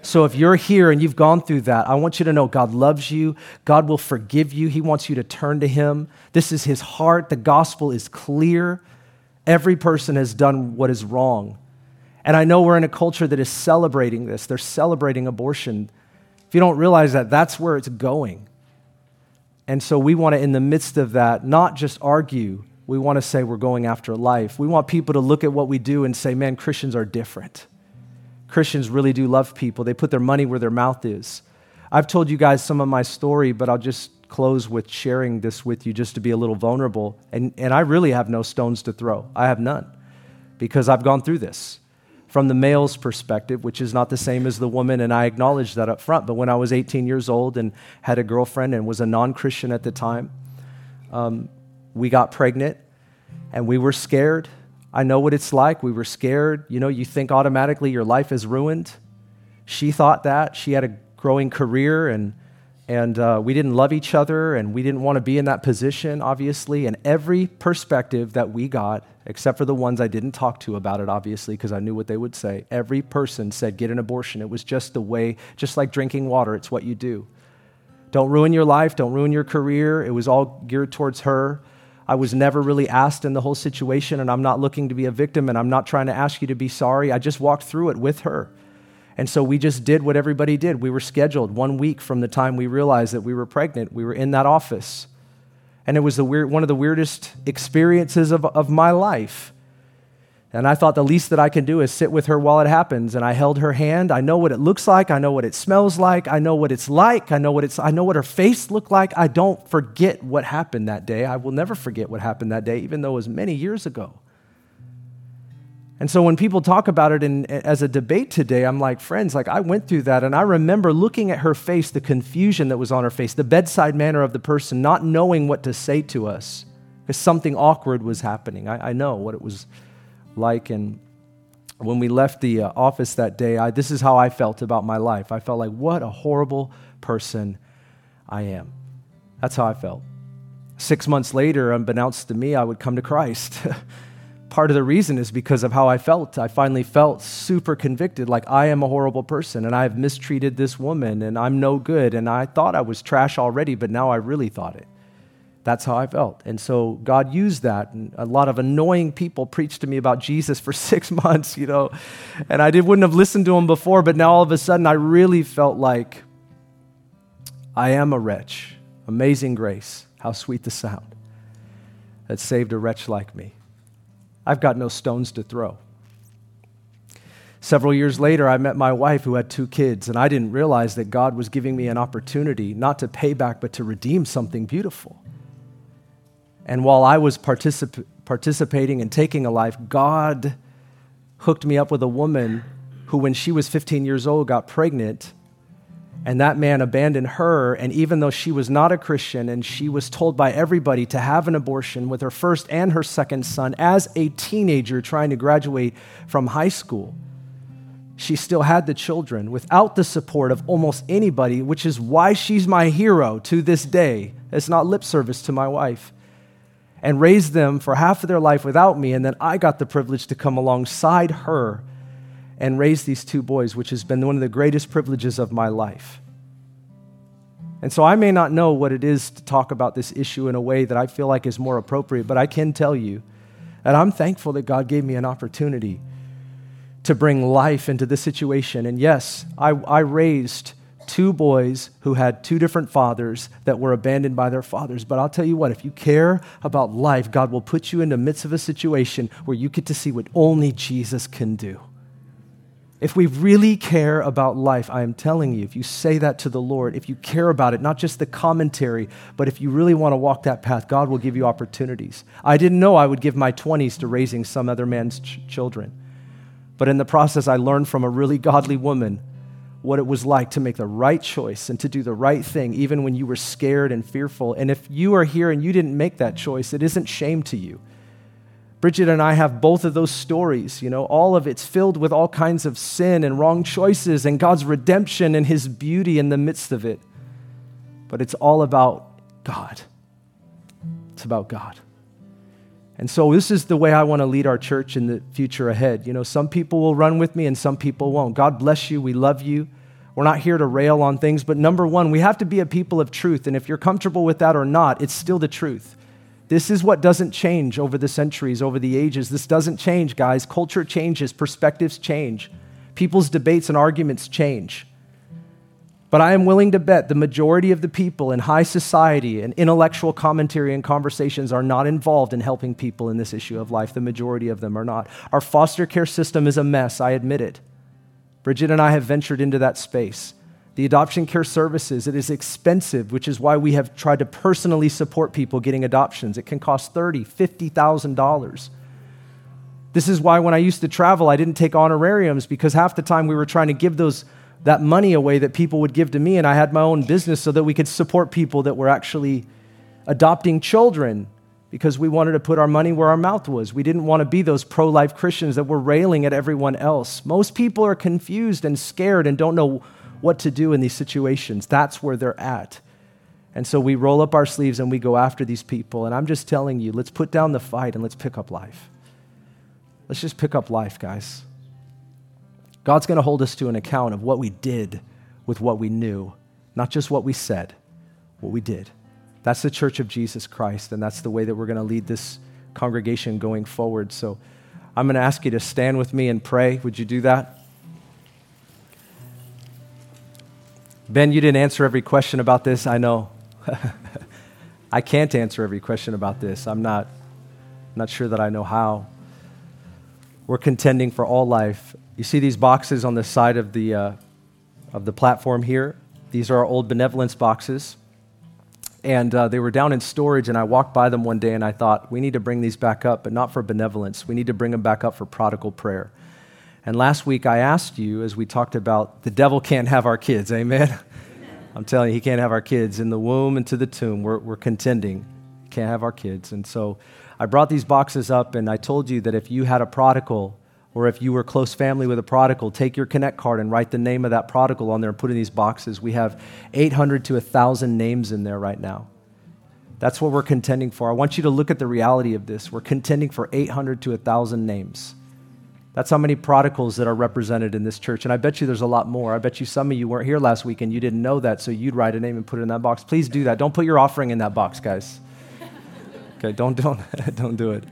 So if you're here and you've gone through that, I want you to know God loves you. God will forgive you. He wants you to turn to Him. This is His heart. The gospel is clear. Every person has done what is wrong. And I know we're in a culture that is celebrating this. They're celebrating abortion. If you don't realize that, that's where it's going. And so we want to, in the midst of that, not just argue. We want to say we're going after life. We want people to look at what we do and say, man, Christians are different. Christians really do love people. They put their money where their mouth is. I've told you guys some of my story, but I'll just close with sharing this with you just to be a little vulnerable. And, and I really have no stones to throw. I have none, because I've gone through this. From the male's perspective, which is not the same as the woman, and I acknowledge that up front, but when I was eighteen years old and had a girlfriend and was a non-Christian at the time, um, we got pregnant, and we were scared. I know what it's like. We were scared. You know, you think automatically your life is ruined. She thought that. She had a growing career, and and uh, we didn't love each other, and we didn't want to be in that position, obviously, and every perspective that we got, except for the ones I didn't talk to about it, obviously, because I knew what they would say. Every person said, get an abortion. It was just the way, just like drinking water, it's what you do. Don't ruin your life. Don't ruin your career. It was all geared towards her. I was never really asked in the whole situation, and I'm not looking to be a victim, and I'm not trying to ask you to be sorry. I just walked through it with her. And so we just did what everybody did. We were scheduled one week from the time we realized that we were pregnant. We were in that office. And it was the weird, one of the weirdest experiences of, of my life. And I thought the least that I can do is sit with her while it happens. And I held her hand. I know what it looks like. I know what it smells like. I know what it's like. I know what it's, I know what her face looked like. I don't forget what happened that day. I will never forget what happened that day, even though it was many years ago. And so when people talk about it in, as a debate today, I'm like, friends, like I went through that, and I remember looking at her face, the confusion that was on her face, the bedside manner of the person, not knowing what to say to us because something awkward was happening. I, I know what it was like, and when we left the uh, office that day, I, this is how I felt about my life. I felt like, what a horrible person I am. That's how I felt. Six months later, unbeknownst to me, I would come to Christ. Part of the reason is because of how I felt. I finally felt super convicted, like I am a horrible person and I've mistreated this woman and I'm no good. And I thought I was trash already, but now I really thought it. That's how I felt. And so God used that. And a lot of annoying people preached to me about Jesus for six months, you know, and I did, wouldn't have listened to him before, but now all of a sudden I really felt like I am a wretch. Amazing grace. How sweet the sound that saved a wretch like me. I've got no stones to throw. Several years later, I met my wife who had two kids, and I didn't realize that God was giving me an opportunity not to pay back, but to redeem something beautiful. And while I was particip- participating and taking a life, God hooked me up with a woman who, when she was fifteen years old, got pregnant, and that man abandoned her, and even though she was not a Christian and she was told by everybody to have an abortion with her first and her second son as a teenager trying to graduate from high school, she still had the children without the support of almost anybody, which is why she's my hero to this day. It's not lip service to my wife. And raised them for half of their life without me, and then I got the privilege to come alongside her and raise these two boys, which has been one of the greatest privileges of my life. And so I may not know what it is to talk about this issue in a way that I feel like is more appropriate, but I can tell you that I'm thankful that God gave me an opportunity to bring life into this situation. And yes, I, I raised two boys who had two different fathers that were abandoned by their fathers. But I'll tell you what, if you care about life, God will put you in the midst of a situation where you get to see what only Jesus can do. If we really care about life, I am telling you, if you say that to the Lord, if you care about it, not just the commentary, but if you really want to walk that path, God will give you opportunities. I didn't know I would give my twenties to raising some other man's ch- children. But in the process, I learned from a really godly woman what it was like to make the right choice and to do the right thing, even when you were scared and fearful. And if you are here and you didn't make that choice, it isn't shame to you. Bridget and I have both of those stories, you know, all of it's filled with all kinds of sin and wrong choices and God's redemption and his beauty in the midst of it. But it's all about God. It's about God. And so this is the way I want to lead our church in the future ahead. You know, some people will run with me and some people won't. God bless you. We love you. We're not here to rail on things. But number one, we have to be a people of truth. And if you're comfortable with that or not, it's still the truth. This is what doesn't change over the centuries, over the ages. This doesn't change, guys. Culture changes, perspectives change. People's debates and arguments change. But I am willing to bet the majority of the people in high society and intellectual commentary and conversations are not involved in helping people in this issue of life. The majority of them are not. Our foster care system is a mess, I admit it. Bridget and I have ventured into that space. The adoption care services, it is expensive, which is why we have tried to personally support people getting adoptions. It can cost thirty thousand dollars, fifty thousand dollars. This is why when I used to travel, I didn't take honorariums because half the time we were trying to give those that money away that people would give to me, and I had my own business so that we could support people that were actually adopting children because we wanted to put our money where our mouth was. We didn't want to be those pro-life Christians that were railing at everyone else. Most people are confused and scared and don't know what to do in these situations. That's where they're at. And so we roll up our sleeves and we go after these people. And I'm just telling you, let's put down the fight and let's pick up life. Let's just pick up life, guys. God's going to hold us to an account of what we did with what we knew, not just what we said, what we did. That's the Church of Jesus Christ, and that's the way that we're going to lead this congregation going forward. So I'm going to ask you to stand with me and pray. Would you do that? Ben, you didn't answer every question about this. I know. I can't answer every question about this. I'm not, not sure that I know how. We're contending for all life. You see these boxes on the side of the uh, of the platform here? These are our old benevolence boxes. And uh, they were down in storage, and I walked by them one day, and I thought, we need to bring these back up, but not for benevolence. We need to bring them back up for prodigal prayer. And last week I asked you, as we talked about, the devil can't have our kids, amen? I'm telling you, he can't have our kids. In the womb and to the tomb, we're, we're contending. Can't have our kids. And so I brought these boxes up, and I told you that if you had a prodigal, or if you were close family with a prodigal, take your Connect card and write the name of that prodigal on there and put in these boxes. We have eight hundred to one thousand names in there right now. That's what we're contending for. I want you to look at the reality of this. We're contending for eight hundred to one thousand names. That's how many prodigals that are represented in this church. And I bet you there's a lot more. I bet you some of you weren't here last week and you didn't know that, so you'd write a name and put it in that box. Please do that. Don't put your offering in that box, guys. Okay, don't, don't, don't do it.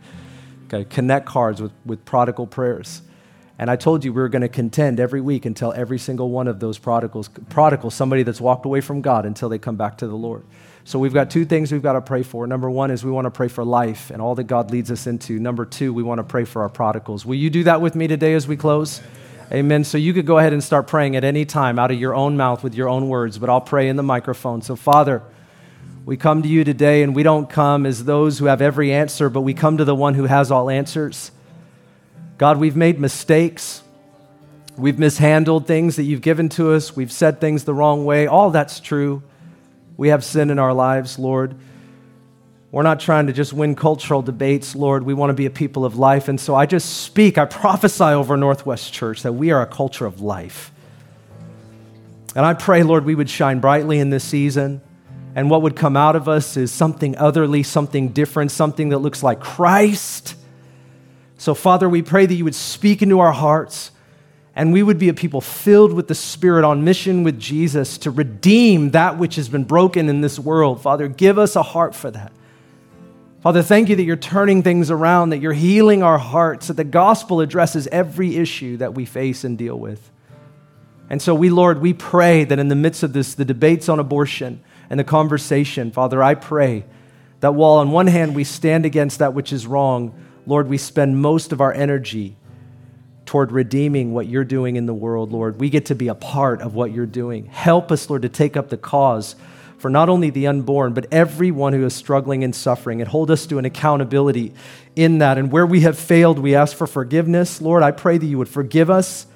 Okay, Connect cards with, with prodigal prayers. And I told you we were going to contend every week until every single one of those prodigals, prodigal, somebody that's walked away from God, until they come back to the Lord. So we've got two things we've got to pray for. Number one is we want to pray for life and all that God leads us into. Number two, we want to pray for our prodigals. Will you do that with me today as we close? Amen. So you could go ahead and start praying at any time out of your own mouth with your own words, but I'll pray in the microphone. So Father, we come to you today, and we don't come as those who have every answer, but we come to the one who has all answers. God, we've made mistakes. We've mishandled things that you've given to us. We've said things the wrong way. All that's true. We have sin in our lives, Lord. We're not trying to just win cultural debates, Lord. We want to be a people of life. And so I just speak, I prophesy over Northwest Church that we are a culture of life. And I pray, Lord, we would shine brightly in this season. And what would come out of us is something otherly, something different, something that looks like Christ. So, Father, we pray that you would speak into our hearts, and we would be a people filled with the Spirit, on mission with Jesus to redeem that which has been broken in this world. Father, give us a heart for that. Father, thank you that you're turning things around, that you're healing our hearts, that the gospel addresses every issue that we face and deal with. And so we, Lord, we pray that in the midst of this, the debates on abortion and the conversation, Father, I pray that while on one hand we stand against that which is wrong, Lord, we spend most of our energy toward redeeming what you're doing in the world, Lord. We get to be a part of what you're doing. Help us, Lord, to take up the cause for not only the unborn, but everyone who is struggling and suffering, and hold us to an accountability in that. And where we have failed, we ask for forgiveness. Lord, I pray that you would forgive us.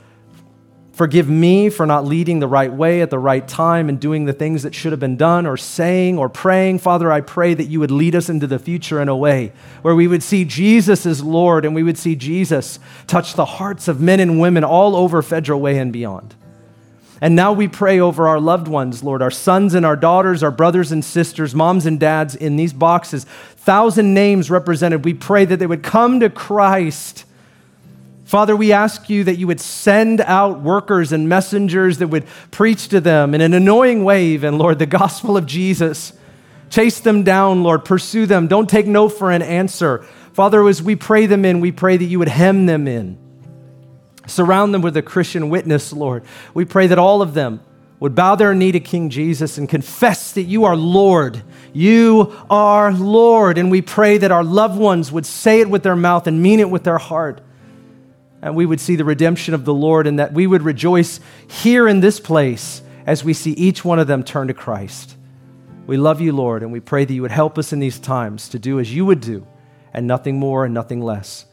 Forgive me for not leading the right way at the right time and doing the things that should have been done, or saying or praying. Father, I pray that you would lead us into the future in a way where we would see Jesus as Lord, and we would see Jesus touch the hearts of men and women all over Federal Way and beyond. And now we pray over our loved ones, Lord, our sons and our daughters, our brothers and sisters, moms and dads in these boxes, thousand names represented. We pray that they would come to Christ. Father, we ask you that you would send out workers and messengers that would preach to them in an annoying way, even, Lord, the gospel of Jesus. Chase them down, Lord. Pursue them. Don't take no for an answer. Father, as we pray them in, we pray that you would hem them in. Surround them with a Christian witness, Lord. We pray that all of them would bow their knee to King Jesus and confess that you are Lord. You are Lord. And we pray that our loved ones would say it with their mouth and mean it with their heart. And we would see the redemption of the Lord, and that we would rejoice here in this place as we see each one of them turn to Christ. We love you, Lord, and we pray that you would help us in these times to do as you would do, and nothing more and nothing less.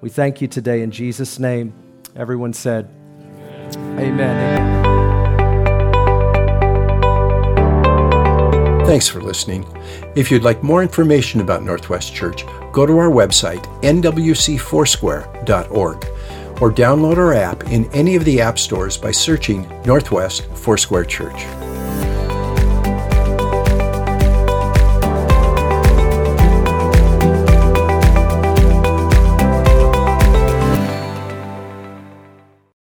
We thank you today in Jesus' name. Everyone said, amen. Amen. Thanks for listening. If you'd like more information about Northwest Church, go to our website, n w c foursquare dot org. or download our app in any of the app stores by searching Northwest Foursquare Church.